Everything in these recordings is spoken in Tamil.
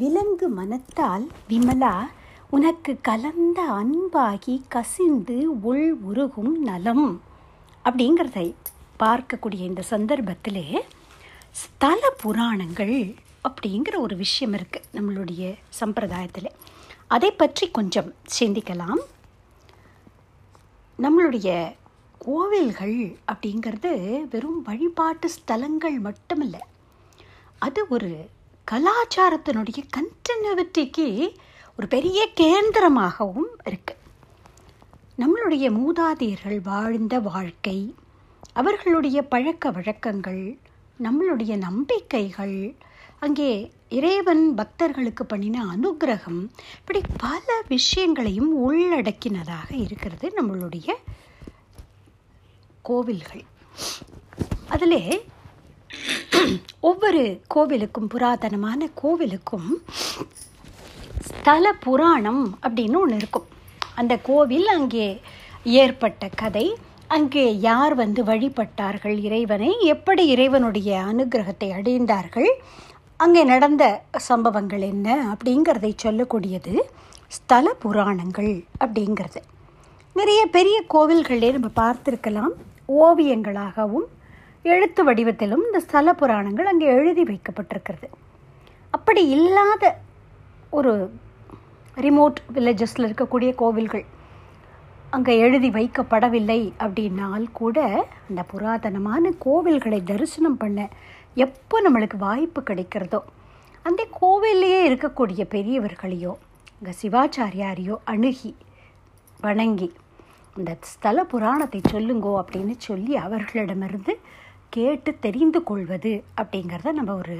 விலங்கு மனத்தால் விமலா உனக்கு கலந்த அன்பாகி கசிந்து உள் உருகும் நலம் அப்படிங்கிறதை பார்க்கக்கூடிய இந்த சந்தர்ப்பத்திலே ஸ்தல புராணங்கள் அப்படிங்கிற ஒரு விஷயம் இருக்குது நம்மளுடைய சம்பிரதாயத்தில். அதை பற்றி கொஞ்சம் சிந்திக்கலாம். நம்மளுடைய கோவில்கள் அப்படிங்கிறது வெறும் வழிபாட்டு ஸ்தலங்கள் மட்டுமில்லை, அது ஒரு கலாச்சாரத்தினுடைய கண்டினியூவிட்டிக்கு ஒரு பெரிய கேந்திரமாகவும் இருக்குது. நம்மளுடைய மூதாதையர்கள் வாழ்ந்த வாழ்க்கை, அவர்களுடைய பழக்க வழக்கங்கள், நம்மளுடைய நம்பிக்கைகள், அங்கே இறைவன் பக்தர்களுக்கு பண்ணின அனுகிரகம், இப்படி பல விஷயங்களையும் உள்ளடக்கினதாக இருக்கிறது நம்மளுடைய கோவில்கள். அதிலே ஒவ்வொரு கோவிலுக்கும், புராதனமான கோவிலுக்கும் ஸ்தல புராணம் அப்படின்னு ஒன்று இருக்கும். அந்த கோவில், அங்கே ஏற்பட்ட கதை, அங்கே யார் வந்து வழிபட்டார்கள் இறைவனை, எப்படி இறைவனுடைய அனுகிரகத்தை அடைந்தார்கள், அங்கே நடந்த சம்பவங்கள் என்ன அப்படிங்கிறதை சொல்லக்கூடியது ஸ்தல புராணங்கள் அப்படிங்கிறது. நிறைய பெரிய கோவில்களே நம்ம பார்த்துருக்கலாம். ஓவியங்களாகவும் எழுத்து வடிவத்திலும் இந்த ஸ்தல புராணங்கள் அங்கே எழுதி வைக்கப்பட்டிருக்கிறது. அப்படி இல்லாத ஒரு ரிமோட் வில்லேஜஸில் இருக்கக்கூடிய கோவில்கள் அங்கே எழுதி வைக்கப்படவில்லை அப்படின்னால் கூட, அந்த புராதனமான கோவில்களை தரிசனம் பண்ண எப்போ நம்மளுக்கு வாய்ப்பு கிடைக்கிறதோ, அந்த கோவிலையே இருக்கக்கூடிய பெரியவர்களையோ அங்கே சிவாச்சாரியாரையோ அணுகி வணங்கி அந்த ஸ்தல புராணத்தை சொல்லுங்கோ அப்படின்னு சொல்லி அவர்களிடமிருந்து கேட்டு தெரிந்து கொள்வது அப்படிங்கிறத நம்ம ஒரு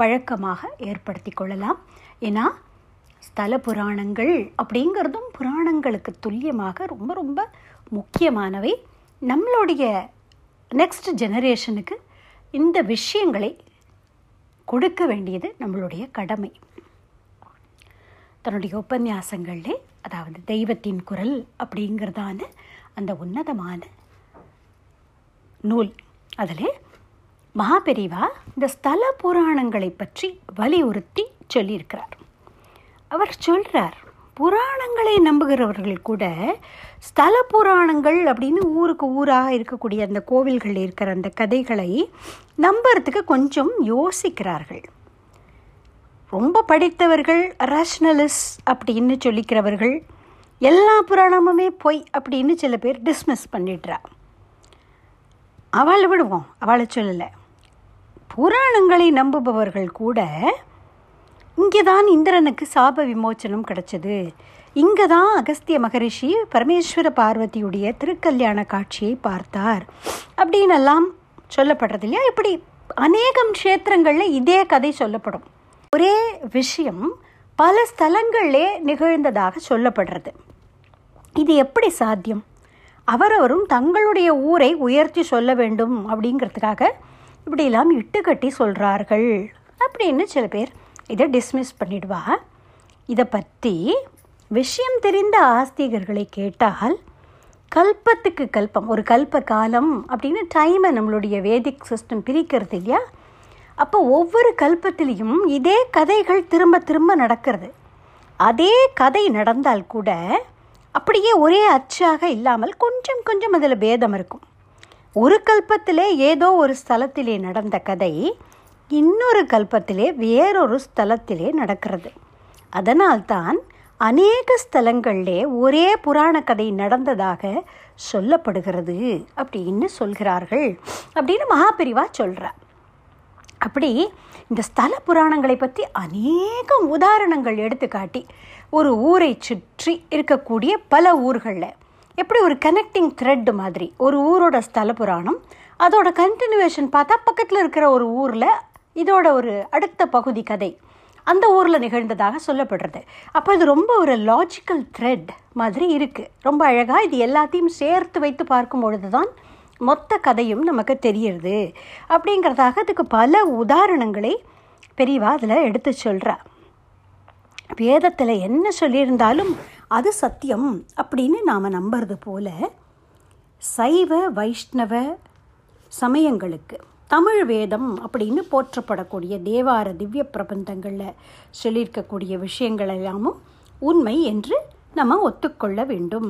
பழக்கமாக ஏற்படுத்தி கொள்ளலாம். ஏன்னா ஸ்தல புராணங்கள் அப்படிங்கிறதும் புராணங்களுக்கு துல்லியமாக ரொம்ப ரொம்ப முக்கியமானவை. நம்மளுடைய நெக்ஸ்ட் ஜெனரேஷனுக்கு இந்த விஷயங்களை கொடுக்க வேண்டியது நம்மளுடைய கடமை. தன்னுடைய உபன்யாசங்களிலே, அதாவது தெய்வத்தின் குரல் அப்படிங்கிறதான அந்த உன்னதமான நூல், அதில் மகாபெரிவா இந்த ஸ்தல புராணங்களை பற்றி வலியுறுத்தி சொல்லியிருக்கிறார். அவர் சொல்கிறார், புராணங்களை நம்புகிறவர்கள் கூட ஸ்தல புராணங்கள் அப்படின்னு ஊருக்கு ஊராக இருக்கக்கூடிய அந்த கோவில்களில் இருக்கிற அந்த கதைகளை நம்புறதுக்கு கொஞ்சம் யோசிக்கிறார்கள். ரொம்ப படித்தவர்கள், ரேஷ்னலிஸ்ட் அப்படின்னு சொல்லிக்கிறவர்கள், எல்லா புராணமுமே போய் அப்படின்னு சில பேர் டிஸ்மிஸ் பண்ணிடுறா. அவளை விடுவோம், அவளை சொல்லலை, புராணங்களை நம்புபவர்கள் கூட இங்கே தான் இந்திரனுக்கு சாப விமோச்சனம் கிடச்சிது, இங்கே தான் அகஸ்திய மகரிஷி பரமேஸ்வர பார்வதியுடைய திருக்கல்யாண காட்சியை பார்த்தார் அப்படின்னெல்லாம் சொல்லப்படுறது இல்லையா. இப்படி அநேகம் க்ஷேத்திரங்களில் இதே கதை சொல்லப்படும். ஒரே விஷயம் பல ஸ்தலங்களிலே நிகழ்ந்ததாக சொல்லப்படுறது. இது எப்படி சாத்தியம்? அவரவரும் தங்களுடைய ஊரை உயர்த்தி சொல்ல வேண்டும் அப்படிங்கிறதுக்காக இப்படிலாம் இட்டுக்கட்டி சொல்கிறார்கள் அப்படின்னு சில பேர் இதை டிஸ்மிஸ் பண்ணிடுவா. இதை பற்றி விஷயம் தெரிந்த ஆஸ்திகர்களை கேட்டால், கல்பத்துக்கு கல்பம், ஒரு கல்ப காலம் அப்படின்னு டைமை நம்மளுடைய வேதிக் சிஸ்டம் பிரிக்கிறது இல்லையா, அப்போ ஒவ்வொரு கல்பத்திலையும் இதே கதைகள் திரும்ப திரும்ப நடக்கிறது. அதே கதை நடந்தால் கூட அப்படியே ஒரே அச்சாக இல்லாமல் கொஞ்சம் கொஞ்சம் அதில் பேதம் இருக்கும். ஒரு கல்பத்திலே ஏதோ ஒரு ஸ்தலத்திலே நடந்த கதை இன்னொரு கல்பத்திலே வேறொரு ஸ்தலத்திலே நடக்கிறது. அதனால்தான் அநேக ஸ்தலங்களிலே ஒரே புராண கதை நடந்ததாக சொல்லப்படுகிறது அப்படின்னு சொல்கிறார்கள் அப்படின்னு மகாபெரிவா சொல்கிறார். அப்படி இந்த ஸ்தல புராணங்களை பற்றி அநேக உதாரணங்கள் எடுத்துக்காட்டி, ஒரு ஊரை சுற்றி இருக்கக்கூடிய பல ஊர்களில் எப்படி ஒரு கனெக்டிங் த்ரெட் மாதிரி ஒரு ஊரோட ஸ்தல புராணம், அதோட கண்டினியூவேஷன் பார்த்தா பக்கத்தில் இருக்கிற ஒரு ஊரில் இதோட ஒரு அடுத்த பகுதி கதை அந்த ஊரில் நிகழ்ந்ததாக சொல்லப்படுறது. அப்போ அது ரொம்ப ஒரு லாஜிக்கல் த்ரெட் மாதிரி இருக்குது. ரொம்ப அழகாக இது எல்லாத்தையும் சேர்த்து வைத்து பார்க்கும் பொழுது தான் மொத்த கதையும் நமக்கு தெரியுது அப்படிங்கிறதாக அதுக்கு பல உதாரணங்களை பெரியவா அதில் எடுத்து சொல்கிறா. வேதத்தில் என்ன சொல்லியிருந்தாலும் அது சத்தியம் அப்படின்னு நாம் நம்புறது போல சைவ வைஷ்ணவ சமயங்களுக்கு தமிழ் வேதம் அப்படின்னு போற்றப்படக்கூடிய தேவார திவ்ய பிரபந்தங்களில் சொல்லியிருக்கக்கூடிய விஷயங்கள் எல்லாமும் உண்மை என்று நம்ம ஒத்துக்கொள்ள வேண்டும்.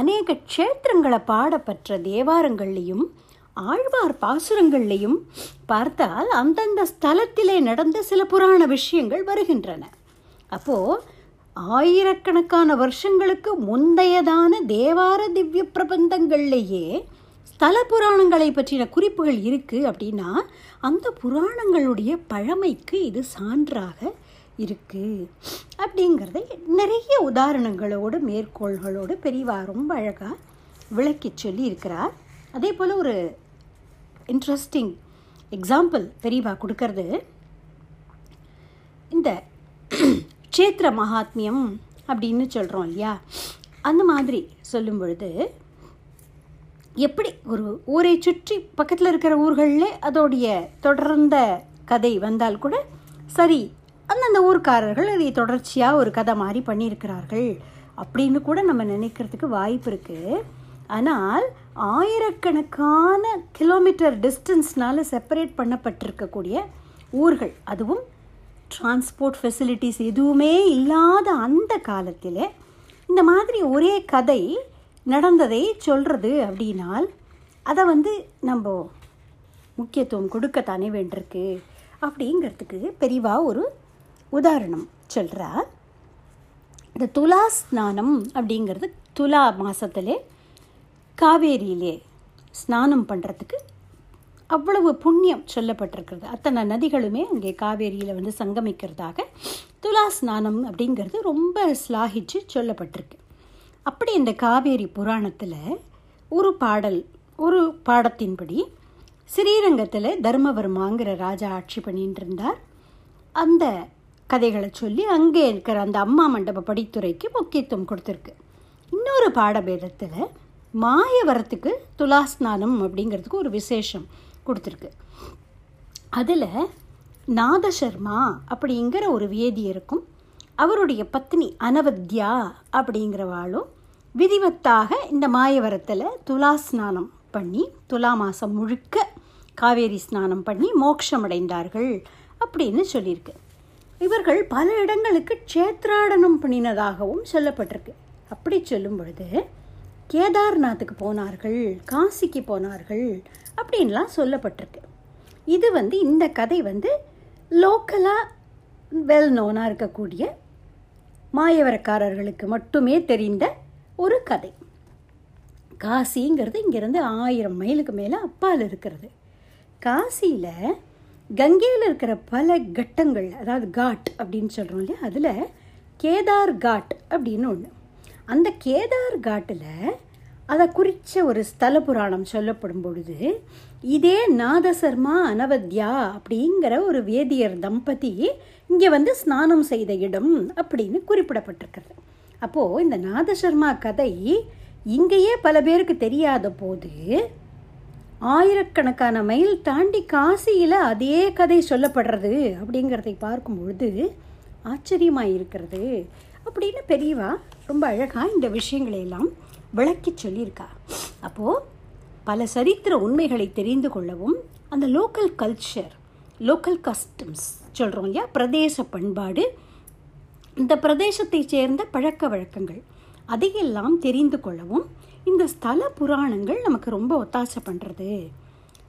அநேக க்ஷேத்திரங்களை பாடப்பெற்ற தேவாரங்கள்லேயும் ஆழ்வார் பாசுரங்கள்லேயும் பார்த்தால் அந்தந்த ஸ்தலத்திலே நடந்த சில புராண விஷயங்கள் வருகின்றன. அப்போது ஆயிரக்கணக்கான வருஷங்களுக்கு முந்தையதான தேவார திவ்ய பிரபந்தங்கள்லேயே ஸ்தல புராணங்களை பற்றின குறிப்புகள் இருக்குது அப்படின்னா அந்த புராணங்களுடைய பழமைக்கு இது சான்றாக இருக்குது அப்படிங்கிறத நிறைய உதாரணங்களோடு மேற்கோள்களோடு பெரியவா ரொம்ப அழகாக விளக்கி சொல்லி இருக்கிறார். அதே போல் ஒரு இன்ட்ரெஸ்டிங் எக்ஸாம்பிள் பெரியவா கொடுக்கறது, இந்த க்ஷேத்திர மகாத்மியம் அப்படின்னு சொல்கிறோம் இல்லையா, அந்த மாதிரி சொல்லும் பொழுது எப்படி ஒரு ஊரை சுற்றி பக்கத்தில் இருக்கிற ஊர்களில் அதோடைய தொடர்ந்த கதை வந்தால் கூட சரி அந்தந்த ஊர்க்காரர்கள் அதை தொடர்ச்சியாக ஒரு கதை மாதிரி பண்ணியிருக்கிறார்கள் அப்படின்னு கூட நம்ம நினைக்கிறதுக்கு வாய்ப்பு இருக்குது. ஆனால் ஆயிரக்கணக்கான கிலோமீட்டர் டிஸ்டன்ஸ்னால் செப்பரேட் பண்ணப்பட்டிருக்கக்கூடிய ஊர்கள், அதுவும் டிரான்ஸ்போர்ட் ஃபெசிலிட்டிஸ் எதுவுமே இல்லாத அந்த காலத்தில் இந்த மாதிரி ஒரே கதை நடந்ததை சொல்கிறது அப்படின்னால் அதை நம்ம முக்கியத்துவம் கொடுக்கத்தானே வேண்டியிருக்கு அப்படிங்கிறதுக்கு பெரியவா ஒரு உதாரணம் சொல்கிறார். இந்த துலா ஸ்நானம் அப்படிங்கிறது துலா மாதத்திலே காவேரியிலே ஸ்நானம் பண்ணுறதுக்கு அவ்வளவு புண்ணியம் சொல்லப்பட்டிருக்கிறது. அத்தனை நதிகளுமே அங்கே காவேரியில் சங்கமிக்கிறதாக துலா ஸ்நானம் அப்படிங்கிறது ரொம்ப ஸ்லாகிச்சு சொல்லப்பட்டிருக்கு. அப்படி இந்த காவேரி புராணத்தில் ஒரு பாடத்தின்படி ஸ்ரீரங்கத்தில் தர்மவர்மாங்கிற ராஜா ஆட்சி பண்ணிட்டு இருந்தார். அந்த கதைகளை சொல்லி அங்கே இருக்கிற அந்த அம்மா மண்டப படித்துறைக்கு முக்கியத்துவம் கொடுத்துருக்கு. இன்னொரு பாடபேதத்தில் மாயவரத்துக்கு துலாஸ்நானம் அப்படிங்கிறதுக்கு ஒரு விசேஷம் கொடுத்துருக்கு. அதில் நாதசர்மா அப்படிங்கிற ஒரு வேதியருக்கும் அவருடைய பத்னி அனவத்யா அப்படிங்கிறவாளும் விதிவத்தாக இந்த மாயவரத்தில் துலா ஸ்நானம் பண்ணி துலா மாதம் முழுக்க காவேரி ஸ்நானம் பண்ணி மோட்சமடைந்தார்கள் அப்படின்னு சொல்லியிருக்கு. இவர்கள் பல இடங்களுக்கு க்ஷேத்ராடனம் பண்ணினதாகவும் சொல்லப்பட்டிருக்கு. அப்படி சொல்லும் பொழுது கேதார்நாத்துக்கு போனார்கள், காசிக்கு போனார்கள் அப்படின்லாம் சொல்லப்பட்டிருக்கு. இது இந்த கதை லோக்கலாக வெல் நோனாக இருக்கக்கூடிய மாயவரக்காரர்களுக்கு மட்டுமே தெரிந்த ஒரு கதை. காசிங்கிறது இங்கேருந்து 1000 மைலுக்கு மேலே அப்பால் இருக்கிறது. காசியில் கங்கையில் இருக்கிற பல கட்டங்கள், அதாவது காட் அப்படின்னு சொல்கிறோம் இல்லையா, அதில் கேதார் காட் அப்படின்னு ஒன்று. அந்த கேதார் காட்டில் அதை குறித்த ஒரு ஸ்தல புராணம் சொல்லப்படும் பொழுது இதே நாதசர்மா அனவத்யா அப்படிங்கிற ஒரு வேதியர் தம்பதி இங்கே ஸ்நானம் செய்த இடம் அப்படின்னு குறிப்பிடப்பட்டிருக்கிறது. அப்போது இந்த நாதசர்மா கதை இங்கேயே பல பேருக்கு தெரியாத போது ஆயிரக்கணக்கான மைல் தாண்டி காசியில் அதே கதை சொல்லப்படுறது அப்படிங்கிறதை பார்க்கும் பொழுது ஆச்சரியமாக இருக்கிறது அப்படின்னு பெரியவா ரொம்ப அழகாக இந்த விஷயங்களையெல்லாம் விளக்கி சொல்லியிருக்கா. அப்போது பல சரித்திர உண்மைகளை தெரிந்து கொள்ளவும் அந்த லோக்கல் கல்ச்சர், லோக்கல் கஸ்டம்ஸ் சொல்கிறோம் இல்லையா, பிரதேச பண்பாடு, இந்த பிரதேசத்தை சேர்ந்த பழக்க வழக்கங்கள் அதையெல்லாம் தெரிந்து கொள்ளவும் இந்த ஸ்தல புராணங்கள் நமக்கு ரொம்ப ஒத்தாசை பண்ணுறது.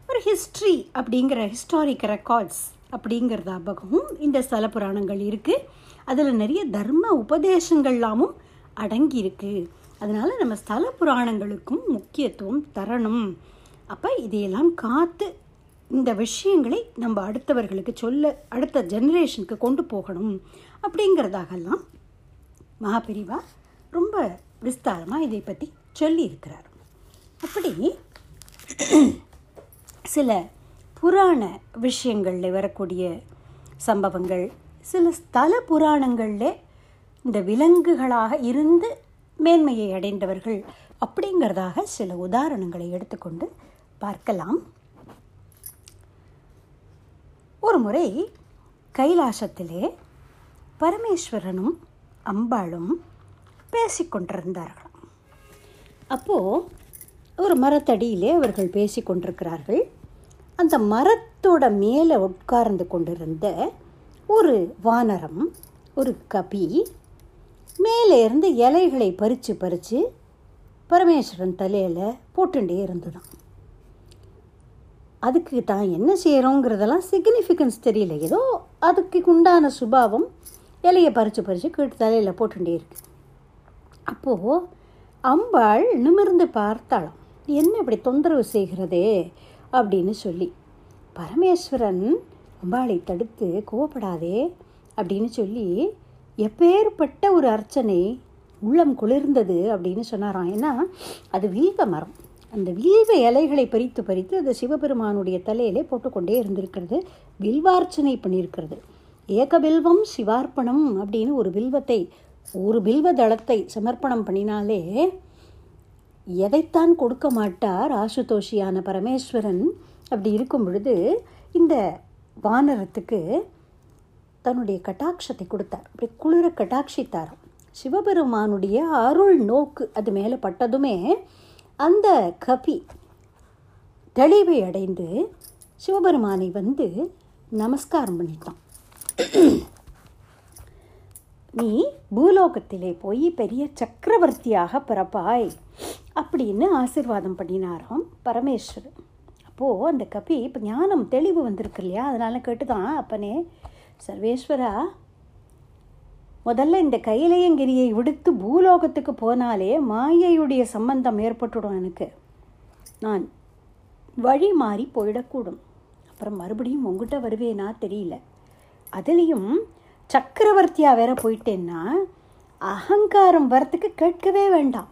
ஒரு ஹிஸ்ட்ரி அப்படிங்கிற ஹிஸ்டாரிக் ரெக்கார்ட்ஸ் அப்படிங்கிறதாகவும் இந்த ஸ்தல புராணங்கள் இருக்குது. அதில் நிறைய தர்ம உபதேசங்கள்லாமும் அடங்கியிருக்கு. அதனால் நம்ம ஸ்தல புராணங்களுக்கும் முக்கியத்துவம் தரணும். அப்போ இதையெல்லாம் காத்து இந்த விஷயங்களை நம்ம அடுத்தவர்களுக்கு அடுத்த ஜெனரேஷனுக்கு கொண்டு போகணும் அப்படிங்கிறதாகலாம் மகாபெரிவா ரொம்ப விஸ்தாரமாக இதை பற்றி சொல்லியிருக்கிறார். அப்படி சில புராண விஷயங்களில் வரக்கூடிய சம்பவங்கள், சில ஸ்தல புராணங்களில் இந்த விலங்குகளாக இருந்து மேன்மையை அடைந்தவர்கள் அப்படிங்கிறதாக சில உதாரணங்களை எடுத்துக்கொண்டு பார்க்கலாம். ஒரு முறை கைலாசத்திலே பரமேஸ்வரனும் அம்பாளும் பேசிக்கொண்டிருந்தார்களாம். அப்போது ஒரு மரத்தடியிலே அவர்கள் பேசி கொண்டிருக்கிறார்கள். அந்த மரத்தோட மேலே உட்கார்ந்து கொண்டிருந்த ஒரு வானரம், ஒரு கபி மேலே இருந்து இலைகளை பறித்து பறித்து பரமேஸ்வரன் தலையில் போட்டுட்டே இருந்துதான். அதுக்கு தான் என்ன செய்கிறோங்கிறதெல்லாம் சிக்னிஃபிகன்ஸ் தெரியல, ஏதோ அதுக்கு உண்டான சுபாவம் இலையை பறித்து பறித்து கீழ் தலையில் போட்டுட்டே இருக்கு. அப்போது அம்பாள் நிமிர்ந்து பார்த்தாளாம், என்ன இப்படி தொந்தரவு செய்கிறதே அப்படின்னு சொல்லி. பரமேஸ்வரன் அம்பாளை தடுத்து, கோவப்படாதே அப்படின்னு சொல்லி, எப்பேற்பட்ட ஒரு அர்ச்சனை, உள்ளம் குளிர்ந்தது அப்படின்னு சொன்னாராம். ஏன்னா அது வில்வ மரம், அந்த வில்வ இலைகளை பறித்து பறித்து அது சிவபெருமானுடைய தலையிலே போட்டுக்கொண்டே இருந்திருக்கிறது, வில்வார்ச்சனை பண்ணியிருக்கிறது. ஏக வில்வம் சிவார்ப்பணம் அப்படின்னு ஒரு வில்வ தளத்தை சமர்ப்பணம் பண்ணினாலே எதைத்தான் கொடுக்க மாட்டார் ஆசுதோஷியான பரமேஸ்வரன். அப்படி இருக்கும் பொழுது இந்த வானரத்துக்கு தன்னுடைய கட்டாட்சத்தை கொடுத்தார், அப்படி குளிர கட்டாட்சித்தாரம். சிவபெருமானுடைய அருள் நோக்கு அது மேலே பட்டதுமே அந்த கபி தெளிவை அடைந்து சிவபெருமானை வந்து நமஸ்காரம் பண்ணிட்டான். நீ பூலோகத்திலே போய் பெரிய சக்கரவர்த்தியாக பிறப்பாய் அப்படின்னு ஆசீர்வாதம் பண்ணினாராம் பரமேஸ்வரன். அப்போது அந்த கபி, இப்போ ஞானம் தெளிவு வந்திருக்கு இல்லையா, அதனால கேட்டு தான், அப்பனே சர்வேஸ்வரா, முதல்ல இந்த கைலையங்கிரியை விடுத்து பூலோகத்துக்கு போனாலே மாயையுடைய சம்பந்தம் ஏற்பட்டுடும், எனக்கு நான் வழி மாறி போயிடக்கூடும், அப்புறம் மறுபடியும் உங்ககிட்ட வருவேனா தெரியல, அதுலேயும் சக்கரவர்த்தியாக வேற போயிட்டேன்னா அகங்காரம் வரத்துக்கு கேட்கவே வேண்டாம்,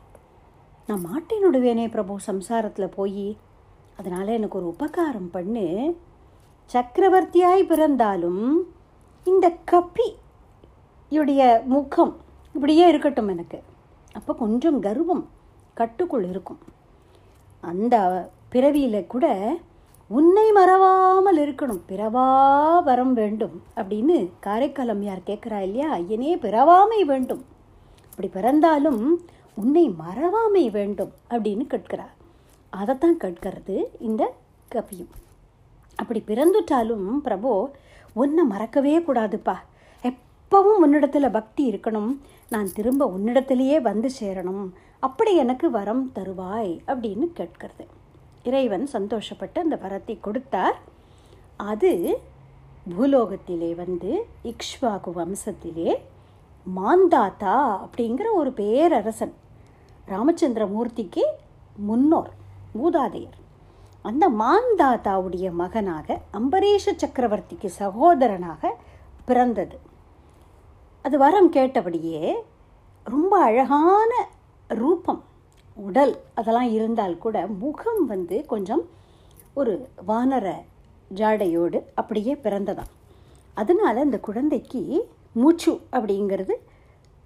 நான் மாட்டினுடுவேனே பிரபு சம்சாரத்தில் போய், அதனால் எனக்கு ஒரு உபகாரம் பண்ணு, சக்கரவர்த்தியாய் பிறந்தாலும் இந்த கபியுடைய முகம் இப்படியே இருக்கட்டும் எனக்கு, அப்போ கொஞ்சம் கர்வம் கட்டுக்குள் இருக்கும், அந்த பிறவியில் கூட உன்னை மறவாமல் இருக்கணும், பிறவா வரம் வேண்டும் அப்படின்னு காரைக்கால் அம்மையார் கேட்குறா இல்லையா, ஐயனே பிறவாமை வேண்டும், அப்படி பிறந்தாலும் உன்னை மறவாமை வேண்டும் அப்படின்னு கேட்கிறார். அதைத்தான் கேட்கறது இந்த கபியும். அப்படி பிறந்துட்டாலும் பிரபோ உன்னை மறக்கவே கூடாதுப்பா, எப்பவும் உன்னிடத்தில் பக்தி இருக்கணும், நான் திரும்ப உன்னிடத்திலேயே வந்து சேரணும், அப்படி எனக்கு வரம் தருவாய் அப்படின்னு கேட்கிறது. இறைவன் சந்தோஷப்பட்டு அந்த வரத்தை கொடுத்தார். அது பூலோகத்திலே வந்து இக்ஷ்வாகு வம்சத்திலே மாந்தாத்தா அப்படிங்கிற ஒரு பேரரசன், ராமச்சந்திரமூர்த்திக்கு முன்னோர் மூதாதையர், அந்த மாந்தாத்தாவுடைய மகனாக அம்பரீஷ சக்கரவர்த்திக்கு சகோதரனாக பிறந்தது. அது வரம் கேட்டபடியே ரொம்ப அழகான ரூபம், உடல் அதெல்லாம் இருந்தால் கூட முகம் வந்து கொஞ்சம் ஒரு வானர ஜாடையோடு அப்படியே பிறந்ததான். அதனால் அந்த குழந்தைக்கு மூச்சு அப்படிங்கிறது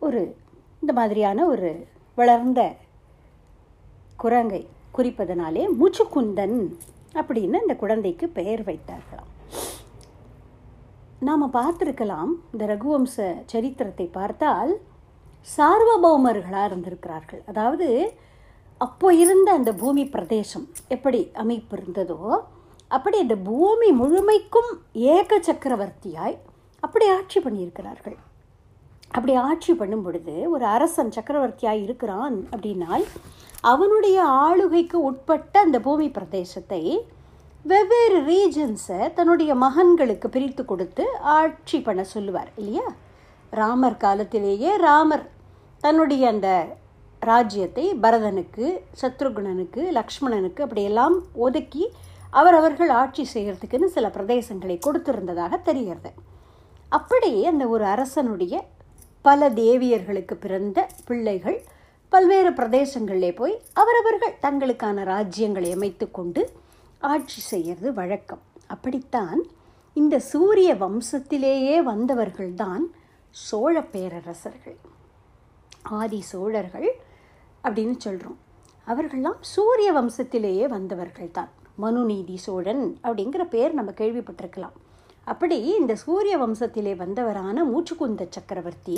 ஒரு இந்த மாதிரியான ஒரு வளர்ந்த குரங்கை குறிப்பதனாலே முசுகுந்தன் அப்படின்னு அந்த குழந்தைக்கு பெயர் வைத்தார்களாம். நாம் பார்த்துருக்கலாம், இந்த ரகுவம்ச சரித்திரத்தை பார்த்தால் சார்வபௌமர்களாக இருந்திருக்கிறார்கள், அதாவது அப்போ இருந்த அந்த பூமி பிரதேசம் எப்படி அமைப்பு இருந்ததோ அப்படி அந்த பூமி முழுமைக்கும் ஏக சக்கரவர்த்தியாய் அப்படி ஆட்சி பண்ணியிருக்கிறார்கள். அப்படி ஆட்சி பண்ணும் பொழுது ஒரு அரசன் சக்கரவர்த்தியாய் இருக்கிறான் அப்படின்னால் அவனுடைய ஆளுகைக்கு உட்பட்ட அந்த பூமி பிரதேசத்தை வெவ்வேறு ரீஜன்ஸை தன்னுடைய மகன்களுக்கு பிரித்து கொடுத்து ஆட்சி பண்ண சொல்லுவார் இல்லையா. ராமர் காலத்திலேயே ராமர் தன்னுடைய அந்த ராஜ்யத்தை பரதனுக்கு, சத்ருகுணனுக்கு, லக்ஷ்மணனுக்கு அப்படியெல்லாம் ஒதுக்கி அவரவர்கள் ஆட்சி செய்கிறதுக்குன்னு சில பிரதேசங்களை கொடுத்திருந்ததாக தெரிகிறது. அப்படியே அந்த ஒரு அரசனுடைய பல தேவியர்களுக்கு பிறந்த பிள்ளைகள் பல்வேறு பிரதேசங்களிலே போய் அவரவர்கள் தங்களுக்கான ராஜ்யங்களை அமைத்து கொண்டு ஆட்சி செய்கிறது வழக்கம். அப்படித்தான் இந்த சூரிய வம்சத்திலேயே வந்தவர்கள்தான் சோழ பேரரசர்கள், ஆதி சோழர்கள் அப்படின்னு சொல்கிறோம். அவர்கள்லாம் சூரிய வம்சத்திலேயே வந்தவர்கள் தான். மனுநீதி சோழன் அப்படிங்கிற பேர் நம்ம கேள்விப்பட்டிருக்கலாம். அப்படி இந்த சூரிய வம்சத்திலே வந்தவரான முசுகுந்த சக்கரவர்த்தி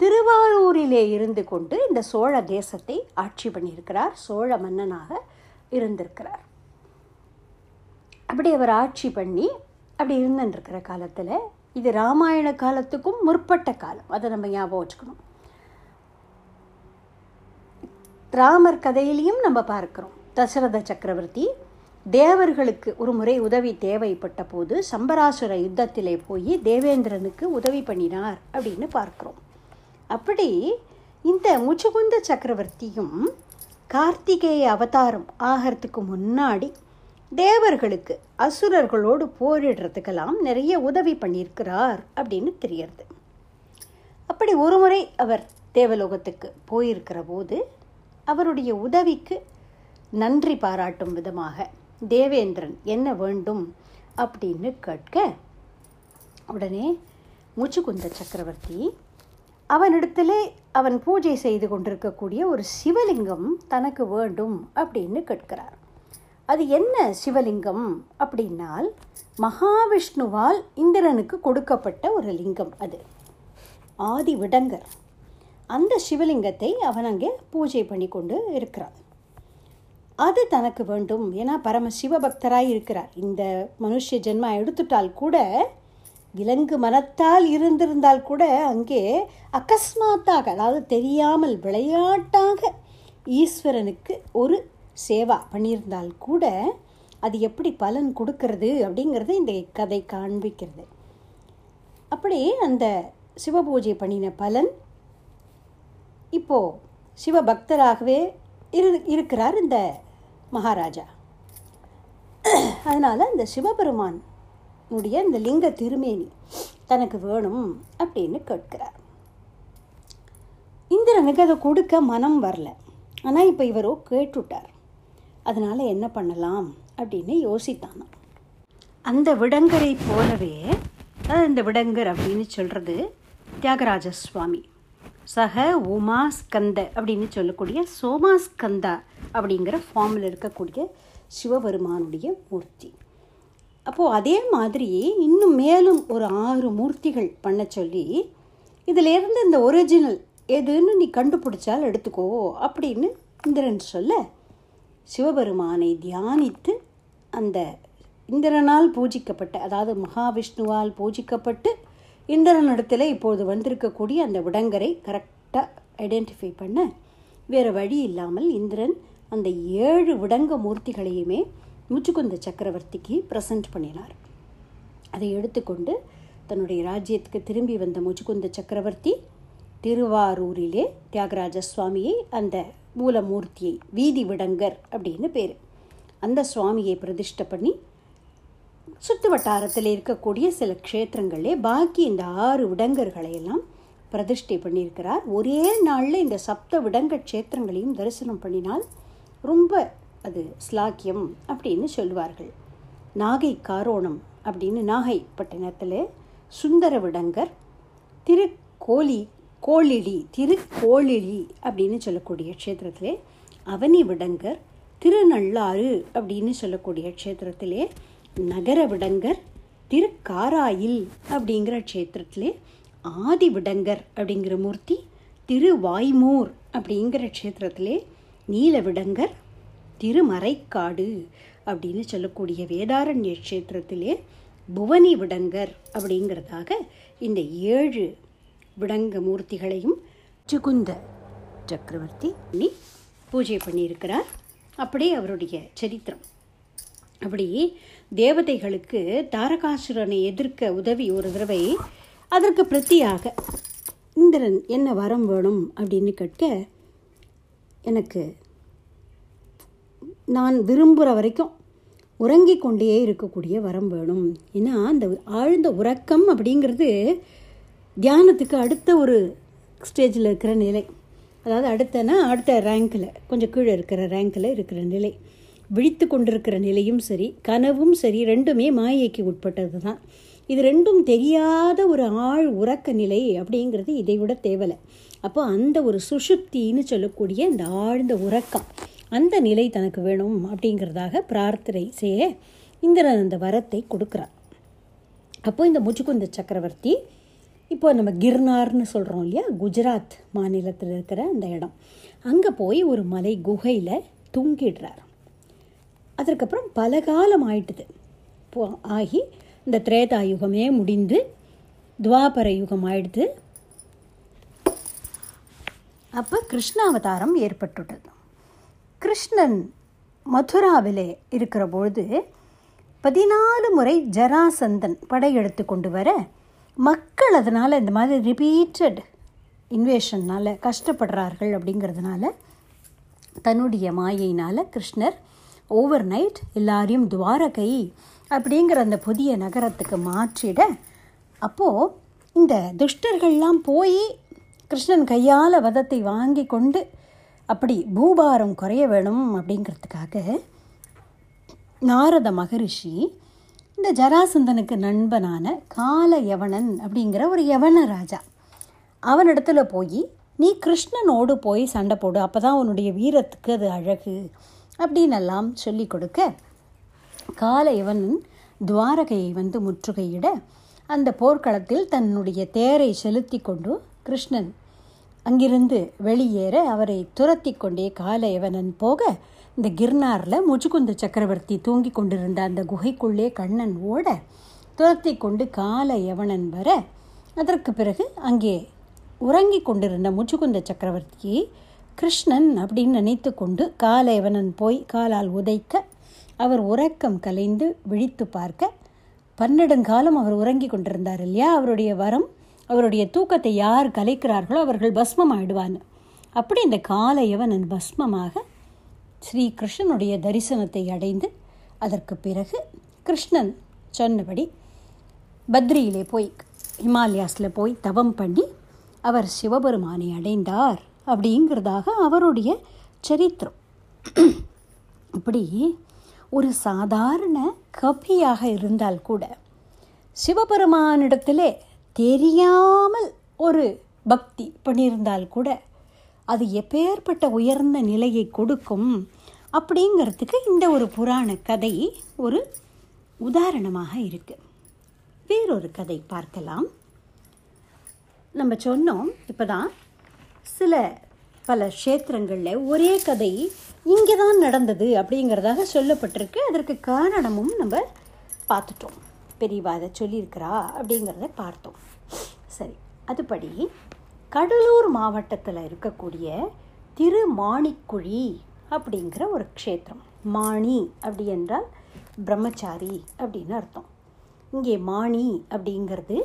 திருவாரூரிலே இருந்து கொண்டு இந்த சோழ தேசத்தை ஆட்சி பண்ணியிருக்கிறார், சோழ மன்னனாக இருந்திருக்கிறார். அப்படி அவர் ஆட்சி பண்ணி அப்படி இருந்துருக்கிற காலத்தில், இது ராமாயண காலத்துக்கும் முற்பட்ட காலம், அதை நம்ம ஞாபகம் வச்சுக்கணும். ராமர் கதையிலையும் நம்ம பார்க்குறோம், தசரத சக்கரவர்த்தி தேவர்களுக்கு ஒரு முறை உதவி தேவைப்பட்ட போது சம்பராசுர யுத்தத்திலே போய் தேவேந்திரனுக்கு உதவி பண்ணினார் அப்படின்னு பார்க்குறோம். அப்படி இந்த முசுகுந்த சக்கரவர்த்தியும் கார்த்திகேய அவதாரம் ஆகிறதுக்கு முன்னாடி தேவர்களுக்கு அசுரர்களோடு போரிடுறதுக்கெல்லாம் நிறைய உதவி பண்ணியிருக்கிறார் அப்படின்னு தெரியறது. அப்படி ஒரு முறை அவர் தேவலோகத்துக்கு போயிருக்கிற போது அவருடைய உதவிக்கு நன்றி பாராட்டும் விதமாக தேவேந்திரன் என்ன வேண்டும் அப்படின்னு கேட்க, உடனே முசுகுந்த சக்கரவர்த்தி அவனிடத்துல அவன் பூஜை செய்து கொண்டிருக்கக்கூடிய ஒரு சிவலிங்கம் தனக்கு வேண்டும் அப்படின்னு கேட்கிறார். அது என்ன சிவலிங்கம் அப்படின்னால், மகாவிஷ்ணுவால் இந்திரனுக்கு கொடுக்கப்பட்ட ஒரு லிங்கம், அது ஆதி விடங்கர். அந்த சிவலிங்கத்தை அவன் அங்கே பூஜை பண்ணி கொண்டு இருக்கிறான். அது தனக்கு வேண்டும், ஏன்னா பரம சிவபக்தராய் இருக்கிறார். இந்த மனுஷ ஜென்மா எடுத்துட்டால் கூட, விலங்கு மனத்தால் இருந்திருந்தால் கூட, அங்கே அகஸ்மாத்தாக, அதாவது தெரியாமல் விளையாட்டாக ஈஸ்வரனுக்கு ஒரு சேவா பண்ணியிருந்தால் கூட அது எப்படி பலன் கொடுக்கறது அப்படிங்கிறது இந்த கதை காண்பிக்கிறது. அப்படியே அந்த சிவபூஜை பண்ணின பலன், இப்போது சிவபக்தராகவே இருக்கிறார் இந்த மகாராஜா. அதனால் அந்த சிவபெருமானுடைய இந்த லிங்க திருமேனி தனக்கு வேணும் அப்படின்னு கேட்கிறார். இந்திரனுக்கு அதை கொடுக்க மனம் வரல, ஆனால் இப்போ இவரோ கேட்டுட்டார், அதனால் என்ன பண்ணலாம் அப்படின்னு யோசித்தானோ. அந்த விடங்கரை போலவே, இந்த விடங்கர் அப்படின்னு சொல்கிறது தியாகராஜ சுவாமி, சக உமாஸ்கந்த அப்படின்னு சொல்லக்கூடிய சோமாஸ்கந்தா அப்படிங்கிற ஃபார்மில் இருக்கக்கூடிய சிவபெருமானுடைய மூர்த்தி. அப்போது அதே மாதிரி இன்னும் மேலும் ஒரு 6 மூர்த்திகள் பண்ண சொல்லி, இதிலேருந்து இந்த ஒரிஜினல் எதுன்னு நீ கண்டுபிடிச்சால் எடுத்துக்கோ அப்படின்னு இந்திரன் சொல்ல, சிவபெருமானை தியானித்து அந்த இந்திரனால் பூஜிக்கப்பட்ட, அதாவது மகாவிஷ்ணுவால் பூஜிக்கப்பட்டு இந்திரனிடத்தில் இப்போது வந்திருக்கக்கூடிய அந்த விடங்கரை கரெக்டாக ஐடென்டிஃபை பண்ண, வேறு வழி இல்லாமல் இந்திரன் அந்த 7 விடங்க மூர்த்திகளையுமே முசுகுந்த சக்கரவர்த்திக்கு ப்ரெசன்ட் பண்ணினார். அதை எடுத்துக்கொண்டு தன்னுடைய ராஜ்யத்துக்கு திரும்பி வந்த முசுகுந்த சக்கரவர்த்தி திருவாரூரிலே தியாகராஜ சுவாமியை, அந்த மூலமூர்த்தியை, வீதி விடங்கர் அப்படின்னு பேர், அந்த சுவாமியை பிரதிஷ்டை பண்ணி சுற்று வட்டாரத்தில் இருக்கக்கூடிய சில க்ஷேத்திரங்களே பாக்கி இந்த 6 விடங்கர்களையெல்லாம் பிரதிஷ்டை பண்ணியிருக்கிறார். ஒரே நாளில் இந்த 7 விடங்க க்ஷேத்திரங்களையும் தரிசனம் பண்ணினால் ரொம்ப அது ஸ்லாக்கியம் அப்படின்னு சொல்லுவார்கள். நாகை காரோணம் அப்படின்னு நாகைப்பட்டினத்தில் சுந்தர விடங்கர், திருக்கோளிலி அப்படின்னு சொல்லக்கூடிய க்ஷேத்திரத்திலே அவனி விடங்கர், திருநள்ளாறு அப்படின்னு சொல்லக்கூடிய க்ஷேத்திரத்திலே நகர விடங்கர், திருக்காராயில் அப்படிங்கிற க்ஷேத்திரத்திலே ஆதி விடங்கர் அப்படிங்கிற மூர்த்தி, திருவாய்மூர் அப்படிங்கிற க்ஷேத்திரத்திலே நீல விடங்கர், திருமறைக்காடு அப்படின்னு சொல்லக்கூடிய வேதாரண்ய க்ஷேத்திரத்திலே புவனி விடங்கர் அப்படிங்கிறதாக இந்த 7 விடங்க மூர்த்திகளையும் முசுகுந்த சக்கரவர்த்தி நீ பூஜை பண்ணியிருக்கிறார். அப்படியே அவருடைய சரித்திரம். அப்படி தேவதைகளுக்கு தாரகாசுரனை எதிர்க்க உதவி ஒரு தடவை, அதற்கு பிரத்தியாக இந்திரன் என்ன வரம் வேணும் அப்படின்னு கேட்க, எனக்கு நான் விரும்புகிற வரைக்கும் உறங்கி கொண்டே இருக்கக்கூடிய வரம் வேணும், ஏன்னா அந்த ஆழ்ந்த உறக்கம் அப்படிங்கிறது தியானத்துக்கு அடுத்த ஒரு ஸ்டேஜில் இருக்கிற நிலை, அதாவது அடுத்த ரேங்கில், கொஞ்சம் கீழே இருக்கிற ரேங்கில் இருக்கிற நிலை, விழித்து கொண்டிருக்கிற நிலையும் சரி, கனவும் சரி, ரெண்டுமே மாயைக்கு உட்பட்டது தான். இது ரெண்டும் தெரியாத ஒரு ஆழ் உறக்க நிலை அப்படிங்கிறது இதை விட தேவலை. அப்போ அந்த ஒரு சுஷுப்தின்னு சொல்லக்கூடிய இந்த ஆழ்ந்த உறக்கம், அந்த நிலை தனக்கு வேணும் அப்படிங்கிறதாக பிரார்த்தனை செய்ய இந்திரன் அந்த வரத்தை கொடுக்குறார். அப்போது இந்த முசுகுந்த சக்கரவர்த்தி, இப்போ நம்ம கிர்னார்னு சொல்கிறோம் இல்லையா, குஜராத் மாநிலத்தில் இருக்கிற அந்த இடம், அங்கே போய் ஒரு மலை குகையில் தூங்கிடுறார். அதற்கப்புறம் பல காலம் ஆயிட்டுது, ஆகி இந்த திரேதா யுகமே முடிந்து துவாபர யுகம் ஆயிடுது. அப்போ கிருஷ்ணாவதாரம் ஏற்பட்டுட்டது. கிருஷ்ணன் மதுராவிலே இருக்கிற பொழுது 14 முறை ஜராசந்தன் படையெடுத்து கொண்டு வர மக்கள் அதனால் இந்த மாதிரி ரிப்பீட்டட் இன்வேஷன்னால் கஷ்டப்படுறார்கள். அப்படிங்கிறதுனால தன்னுடைய மாயினால் கிருஷ்ணர் ஓவர் நைட் எல்லாரையும் துவாரகை அப்படிங்கிற அந்த புதிய நகரத்துக்கு மாற்றிட, அப்போது இந்த துஷ்டர்கள்லாம் போய் கிருஷ்ணன் கையால் வதத்தை வாங்கி கொண்டு அப்படி பூபாரம் குறைய வேணும் அப்படிங்கிறதுக்காக நாரத மகரிஷி இந்த ஜராசந்தனுக்கு நண்பனான கால யவனன் அப்படிங்கிற ஒரு யவன ராஜா அவனிடத்துல போய், நீ கிருஷ்ணனோடு போய் சண்டை போடு, அப்போ தான் உன்னுடைய வீரத்துக்கு அது அழகு அப்படின்னெல்லாம் சொல்லி கொடுக்க, கால யவனன் துவாரகையை வந்து முற்றுகையிட அந்த போர்க்களத்தில் தன்னுடைய தேரை செலுத்தி கொண்டு கிருஷ்ணன் அங்கிருந்து வெளியேற அவரை துரத்தி கொண்டே கால யவனன் போக, இந்த கிர்னாரில் முசுகுந்த சக்கரவர்த்தி தூங்கி கொண்டிருந்த அந்த குகைக்குள்ளே கண்ணன் ஓட துரத்தி கொண்டு கால யவனன் வர, அதற்கு பிறகு அங்கே உறங்கி கொண்டிருந்த முசுகுந்த சக்கரவர்த்தியை கிருஷ்ணன் அப்படின்னு நினைத்து கொண்டு கால யவனன் போய் காலால் உதைக்க அவர் உறக்கம் கலைந்து விழித்து பார்க்க, 12 காலம் அவர் உறங்கி கொண்டிருந்தார் இல்லையா, அவருடைய வரம் அவருடைய தூக்கத்தை யார் கலைக்கிறார்களோ அவர்கள் பஸ்மம் ஆயிடுவாங்க. அப்படி இந்த கால யவனன் பஸ்மமாக ஸ்ரீ கிருஷ்ணனுடைய தரிசனத்தை அடைந்து அதற்கு பிறகு கிருஷ்ணன் சொன்னபடி பத்ரியிலே போய் ஹிமாலயாஸில் போய் தவம் பண்ணி அவர் சிவபெருமானை அடைந்தார் அப்படிங்கிறதாக அவருடைய சரித்திரம். இப்படி ஒரு சாதாரண கபியாக இருந்தால் கூட சிவபெருமானிடத்திலே தெரியாமல் ஒரு பக்தி பண்ணியிருந்தால் கூட அது எப்பேற்பட்ட உயர்ந்த நிலையை கொடுக்கும் அப்படிங்கிறதுக்கு இந்த ஒரு புராண கதை ஒரு உதாரணமாக இருக்குது. வேறொரு கதை பார்க்கலாம். நம்ம சொன்னோம் இப்போ தான் சில பல க்ஷேத்திரங்களில் ஒரே கதை இங்கே தான் நடந்தது அப்படிங்கிறதாக சொல்லப்பட்டிருக்கு. அதற்கு காரணமும் நம்ம பார்த்துட்டோம், பெரியவா அதை சொல்லியிருக்கிறா அப்படிங்கிறத பார்த்தோம். சரி, அதுபடி கடலூர் மாவட்டத்தில் இருக்கக்கூடிய திருமாணிக்குழி அப்படிங்கிற ஒரு க்ஷேத்திரம். மாணி அப்படி என்றால் பிரம்மச்சாரி அப்படின்னு அர்த்தம். இங்கே மாணி அப்படிங்கிறது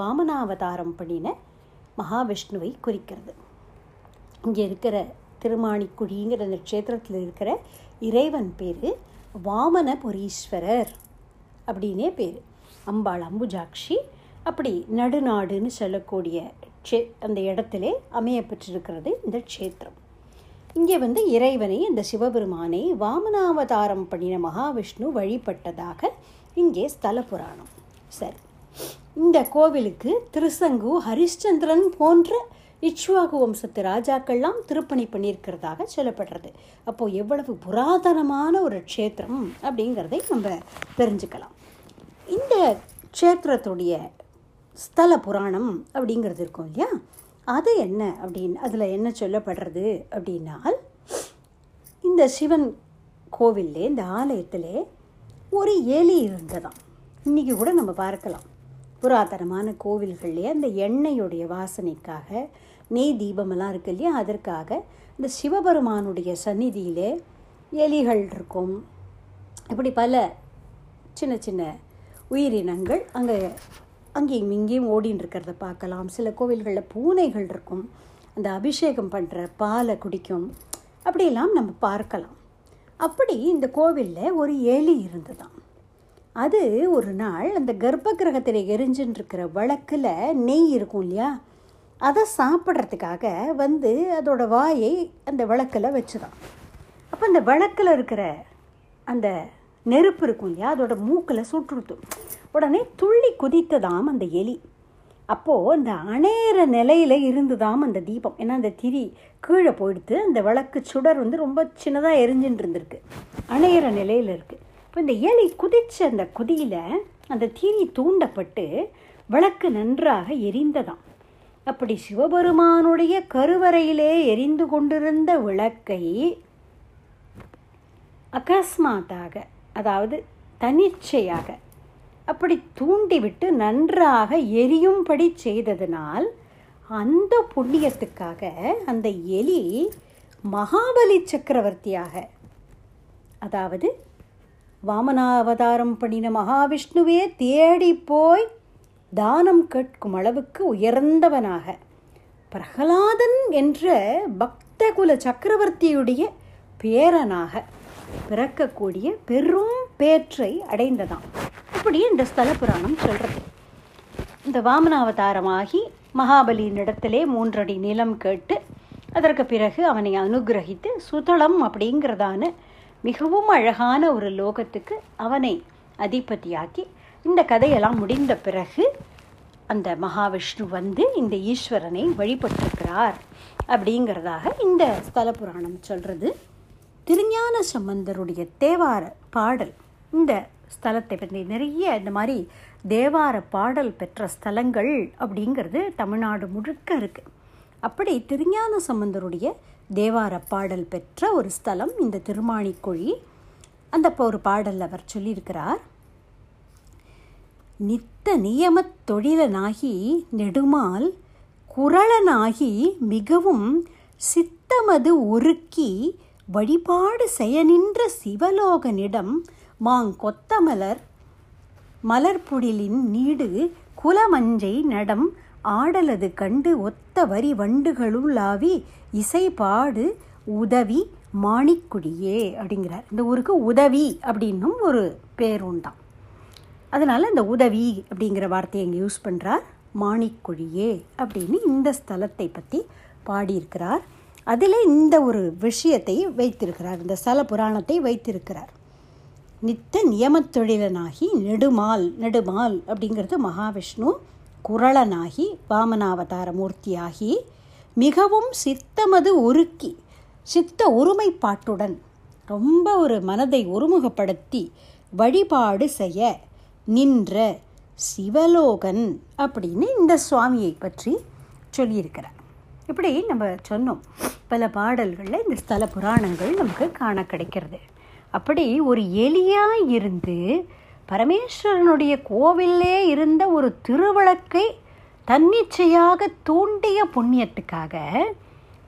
வாமனாவதாரம் பண்ணின மகாவிஷ்ணுவை குறிக்கிறது. இங்கே இருக்கிற திருமாணிக்குழிங்கிற அந்த க்ஷேத்திரத்தில் இருக்கிற இறைவன் பேர் வாமனபுரீஸ்வரர் அப்படின்னே பேர். அம்பாள் அம்புஜாட்சி அப்படி நடுநாடுன்னு சொல்லக்கூடிய அந்த இடத்துல அமையப்பெற்றிருக்கிறது இந்த க்ஷேத்திரம். இங்கே வந்து இறைவனை, இந்த சிவபெருமானை வாமனாவதாரம் பண்ணின மகாவிஷ்ணு வழிபட்டதாக இங்கே ஸ்தல புராணம். சரி, இந்த கோவிலுக்கு திருசங்கு ஹரிச்சந்திரன் போன்ற இக்ஷ்வாகு வம்சத்து ராஜாக்கள்லாம் திருப்பணி பண்ணியிருக்கிறதாக சொல்லப்படுறது. அப்போது எவ்வளவு புராதனமான ஒரு க்ஷேத்திரம் அப்படிங்கிறதை நம்ம தெரிஞ்சுக்கலாம். இந்த க்ஷேத்திரத்துடைய ஸ்தல புராணம் அப்படிங்கிறது இருக்கும் இல்லையா, அது என்ன அப்படின்னு, அதில் என்ன சொல்லப்படுறது அப்படின்னால், இந்த சிவன் கோவிலே இந்த ஆலயத்திலே ஒரு எலி இருந்ததாம். இன்றைக்கி கூட நம்ம பார்க்கலாம் புராதனமான கோவில்கள்லேயே அந்த எண்ணெயுடைய வாசனைக்காக, நெய் தீபமெல்லாம் இருக்கு இல்லையா, அதற்காக இந்த சிவபெருமானுடைய சந்நிதியிலே எலிகள் இருக்கும். இப்படி பல சின்ன சின்ன உயிரினங்கள் அங்கேயும் இங்கேயும் ஓடின்னு இருக்கிறத பார்க்கலாம். சில கோவில்களில் பூனைகள் இருக்கும், அந்த அபிஷேகம் பண்ணுற பாலை குடிக்கும், அப்படியெல்லாம் நம்ம பார்க்கலாம். அப்படி இந்த கோவிலில் ஒரு எலி இருந்ததாம். அது ஒரு நாள் அந்த கர்ப்ப கிரகத்தில் எரிஞ்சுன்ட்ருக்கிற விளக்கில் நெய் இருக்கும் இல்லையா, அதை சாப்பிட்றதுக்காக வந்து அதோடய வாயை அந்த விளக்கில் வச்சுதான். அப்போ அந்த விளக்கில் இருக்கிற அந்த நெருப்பு இருக்கும் இல்லையா, அதோட மூக்கில் சுற்றுத்தும். உடனே துள்ளி குதித்ததாம் அந்த எலி. அப்போது அந்த அணையிற நிலையில் இருந்துதாம் அந்த தீபம். ஏன்னா அந்த திரி கீழே போயிடுத்து, அந்த விளக்கு சுடர் வந்து ரொம்ப சின்னதாக எரிஞ்சுட்டு இருந்திருக்கு, அணையிற நிலையில் இருக்குது. இப்போ இந்த எலி குதித்த அந்த குதியில் அந்த திரி தூண்டப்பட்டு விளக்கு நன்றாக எரிந்ததாம். அப்படி சிவபெருமானுடைய கருவறையிலே எரிந்து கொண்டிருந்த விளக்கை அகஸ்மாத்தாக, அதாவது தனிச்சையாக அப்படி தூண்டிவிட்டு நன்றாக எரியும்படி செய்ததனால் அந்த புண்ணியத்துக்காக அந்த எலி மகாபலி சக்கரவர்த்தியாக, அதாவது வாமனாவதாரம் பண்ணின மகாவிஷ்ணுவே தேடி போய் தானம் கேட்கும் அளவுக்கு உயர்ந்தவனாக பிரகலாதன் என்ற பக்த குல சக்கரவர்த்தியுடைய பேரனாக பிறக்கக்கூடிய பெரும் பேற்றை அடைந்ததான். இப்படி இந்த ஸ்தல புராணம் சொல்கிறது. இந்த வாமனாவதாரமாகி மகாபலியின் இடத்திலே 3 அடி நிலம் கேட்டு அதற்கு பிறகு அவனை அனுகிரகித்து சுதளம் அப்படிங்கிறதான மிகவும் அழகான ஒரு லோகத்துக்கு அவனை அதிபதியாக்கி இந்த கதையெல்லாம் முடிந்த பிறகு அந்த மகாவிஷ்ணு வந்து இந்த ஈஸ்வரனை வழிபட்டிருக்கிறார் அப்படிங்கிறதாக இந்த ஸ்தல புராணம் சொல்கிறது. திருஞான சம்பந்தருடைய தேவார பாடல் இந்த ஸ்தலத்தை பற்றி நிறைய இந்த மாதிரி தேவார பாடல் பெற்ற ஸ்தலங்கள் அப்படிங்கிறது தமிழ்நாடு முழுக்க இருக்குது. அப்படி திருஞான சம்பந்தருடைய தேவார பாடல் பெற்ற ஒரு ஸ்தலம் இந்த திருமாணிக்கொழி. அந்த ஒரு பாடல் அவர் சொல்லியிருக்கிறார்: நித்த நியமத் தொழிலனாகி நெடுமால் குரளனாகி மிகவும் சித்தமது ஒருக்கி வழிபாடு செய்ய நின்ற சிவலோகனிடம் மாங்கொத்தமலர் மலர்புடிலின் நீடு குலமஞ்சை நடம் ஆடலது கண்டு ஒத்த வரி வண்டுகளுள்ளாவி இசைபாடு உதவி மாணிக்குடியே அப்படிங்கிறார். இந்த ஊருக்கு உதவி அப்படின்னும் ஒரு பேருண்டாம். அதனால் இந்த உதவி அப்படிங்கிற வார்த்தையை இங்கே யூஸ் பண்ணுறார். மாணிக்குடியே அப்படின்னு இந்த ஸ்தலத்தை பற்றி பாடியிருக்கிறார். அதில் இந்த ஒரு விஷயத்தை வைத்திருக்கிறார், இந்த ஸ்தல புராணத்தை வைத்திருக்கிறார். நித்த நியமத் தொழிலனாகி நெடுமால், நெடுமால் அப்படிங்கிறது மகாவிஷ்ணு, குரளனாகி வாமனாவதார மூர்த்தியாகி மிகவும் சித்தமது ஒருக்கி சித்த ஒருமைப்பாட்டுடன் ரொம்ப ஒரு மனதை ஒருமுகப்படுத்தி வழிபாடு செய்ய நின்ற சிவலோகன் அப்படின்னு இந்த சுவாமியை பற்றி சொல்லியிருக்கிறார். இப்படி நம்ம சொன்னோம் பல பாடல்களில் இந்த ஸ்தல புராணங்கள் நமக்கு காண கிடைக்கிறது. அப்படி ஒரு எலியாக இருந்து பரமேஸ்வரனுடைய கோவிலே இருந்த ஒரு திருவிளக்கை தன்னிச்சையாக தூண்டிய புண்ணியத்துக்காக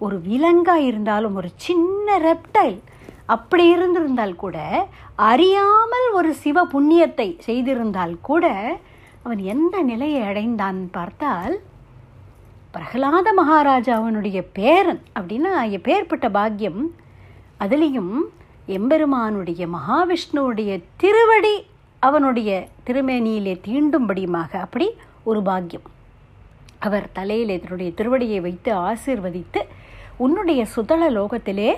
ஒரு விலங்காக இருந்தாலும், ஒரு சின்ன ரெப்டைல் அப்படி இருந்திருந்தால் கூட, அறியாமல் ஒரு சிவ புண்ணியத்தை செய்திருந்தால் கூட அவன் எந்த நிலையை அடைந்தான் பார்த்தால், பிரகலாத மகாராஜாவனுடைய பேரன் அப்படின்னா எப்பேற்பட்ட பாக்கியம். அதுலேயும் எம்பெருமானுடைய மகாவிஷ்ணுவுடைய திருவடி அவனுடைய திருமேனியிலே தீண்டும்படியுமாக அப்படி ஒரு பாக்கியம். அவர் தலையிலே தன்னுடைய திருவடியை வைத்து ஆசீர்வதித்து, உன்னுடைய சுதள லோகத்திலே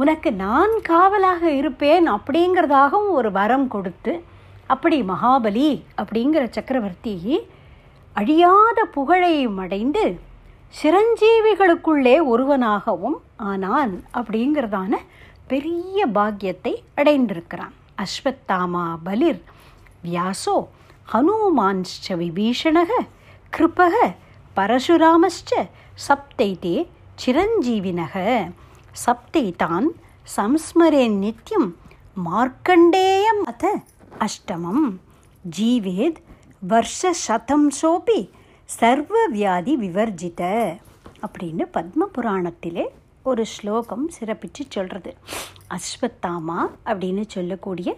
உனக்கு நான் காவலாக இருப்பேன் அப்படிங்கிறதாகவும் ஒரு வரம் கொடுத்து, அப்படி மகாபலி அப்படிங்கிற சக்கரவர்த்தி அழியாத புகழையும் அடைந்து சிரஞ்சீவிகளுக்குள்ளே ஒருவனாகவும் ஆனான் அப்படிங்கிறதான பெரிய பாக்கியத்தை அடைந்திருக்கிறான். அஸ்வத்தாமா பலிர் வியாசோ ஹனுமான்ச்ச விபீஷணக கிருபக பரசுராமச்ச சப்தைதே சிரஞ்சீவினக சப்தைதான் சம்ஸ்மரே நித்யம் மார்க்கண்டேயம் அத அஷ்டமம் ஜீவேத் வருஷசதம் சோபி சர்வவியாதி விவர்ஜித அப்படின்னு பத்ம புராணத்திலே ஒரு ஸ்லோகம் சிறப்பித்து சொல்கிறது. அஸ்வத்தாமா அப்படின்னு சொல்லக்கூடிய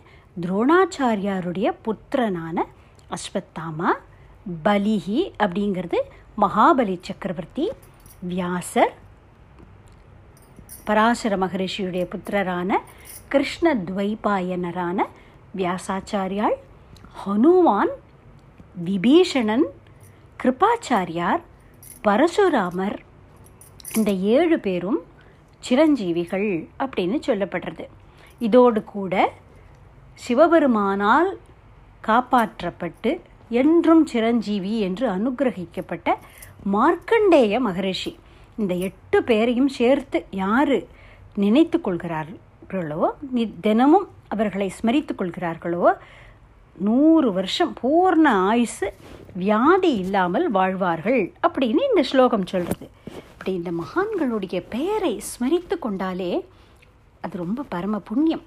துரோணாச்சாரியாருடைய புத்திரனான அஸ்வத்தாமா, பலிஹி அப்படிங்கிறது மகாபலி சக்கரவர்த்தி, வியாசர் பராசர மகரிஷியுடைய புத்திரரான கிருஷ்ண துவைபாயனரான வியாசாச்சாரியார், ஹனுமான், விபீஷணன், கிருபாச்சாரியார், பரசுராமர், இந்த 7 பேரும் சிரஞ்சீவிகள் அப்படின்னு சொல்லப்படுறது. இதோடு கூட சிவபெருமானால் காப்பாற்றப்பட்டு என்றும் சிரஞ்சீவி என்று அனுகிரகிக்கப்பட்ட மார்க்கண்டேய மகரிஷி, இந்த 8 பேரையும் சேர்த்து யார் நினைத்து கொள்கிறார்களோ, தினமும் அவர்களை ஸ்மரித்து கொள்கிறார்களோ, 100 வருஷம் பூர்ண ஆயுசு வியாதி இல்லாமல் வாழ்வார்கள் அப்படின்னு இந்த ஸ்லோகம் சொல்கிறது. அப்படி இந்த மகான்களுடைய பெயரை ஸ்மரித்து கொண்டாலே அது ரொம்ப பரம புண்ணியம்.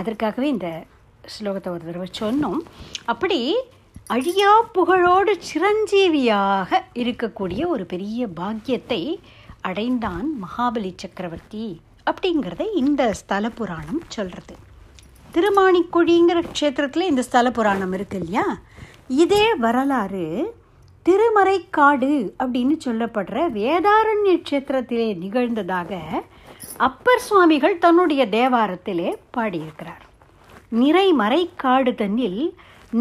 அதற்காகவே இந்த ஸ்லோகத்தை ஒரு தடவை சொன்னோம். அப்படி அழியா புகழோடு சிரஞ்சீவியாக இருக்கக்கூடிய ஒரு பெரிய பாக்கியத்தை அடைந்தான் மகாபலி சக்கரவர்த்தி அப்படிங்கிறத இந்த ஸ்தல புராணம் சொல்கிறது. திருமாணிக்குழிங்கிற க்ஷேத்திரத்தில் இந்த ஸ்தல புராணம் இருக்கு இல்லையா, இதே வரலாறு திருமறைக்காடு அப்படின்னு சொல்லப்படுற வேதாரண்ய க்ஷேத்திரத்திலே நிகழ்ந்ததாக அப்பர் சுவாமிகள் தன்னுடைய தேவாரத்திலே பாடியிருக்கிறார். நிறைமறைக்காடு தன்னில்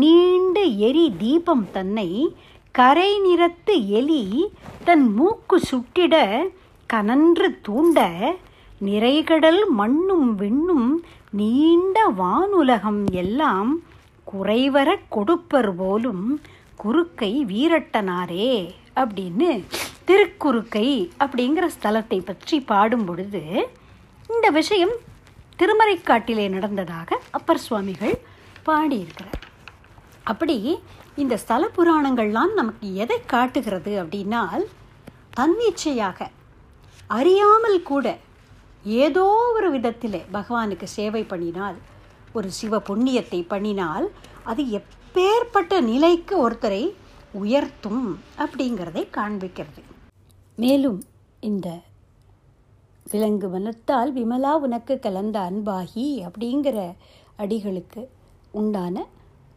நீண்ட எரி தீபம் தன்னை கரை நிறத்து எலி தன் மூக்கு சுட்டிட கனன்று தூண்ட நிறைகடல் மண்ணும் விண்ணும் நீண்ட வானுலகம் எல்லாம் குறைவர கொடுப்பர் போலும் குறுக்கை வீரட்டனாரே அப்படின்னு திருக்குறுக்கை அப்படிங்கிற ஸ்தலத்தை பற்றி பாடும் பொழுது இந்த விஷயம் திருமறைக்காட்டிலே நடந்ததாக அப்பர் சுவாமிகள் பாடியிருக்கிறார். அப்படி இந்த ஸ்தல புராணங்கள்லாம் நமக்கு எதை காட்டுகிறது அப்படின்னால், தன்னிச்சையாக அறியாமல் கூட ஏதோ ஒரு விதத்தில் பகவானுக்கு சேவை பண்ணினால், ஒரு சிவ புண்ணியத்தை பண்ணினால் அது எப்பேற்பட்ட நிலைக்கு ஒருத்தரை உயர்த்தும் அப்படிங்கிறதை காண்பிக்கிறது. மேலும் இந்த விலங்கு மனத்தால் விமலா உனக்கு கலந்த அன்பாகி அப்படிங்கிற அடிகளுக்கு உண்டான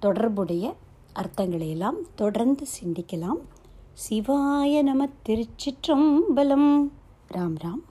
தொடர்புடைய அர்த்தங்களையெல்லாம் தொடர்ந்து சிந்திக்கலாம். சிவாய நம. திருச்சிற்றம்பலம். ராம் ராம்.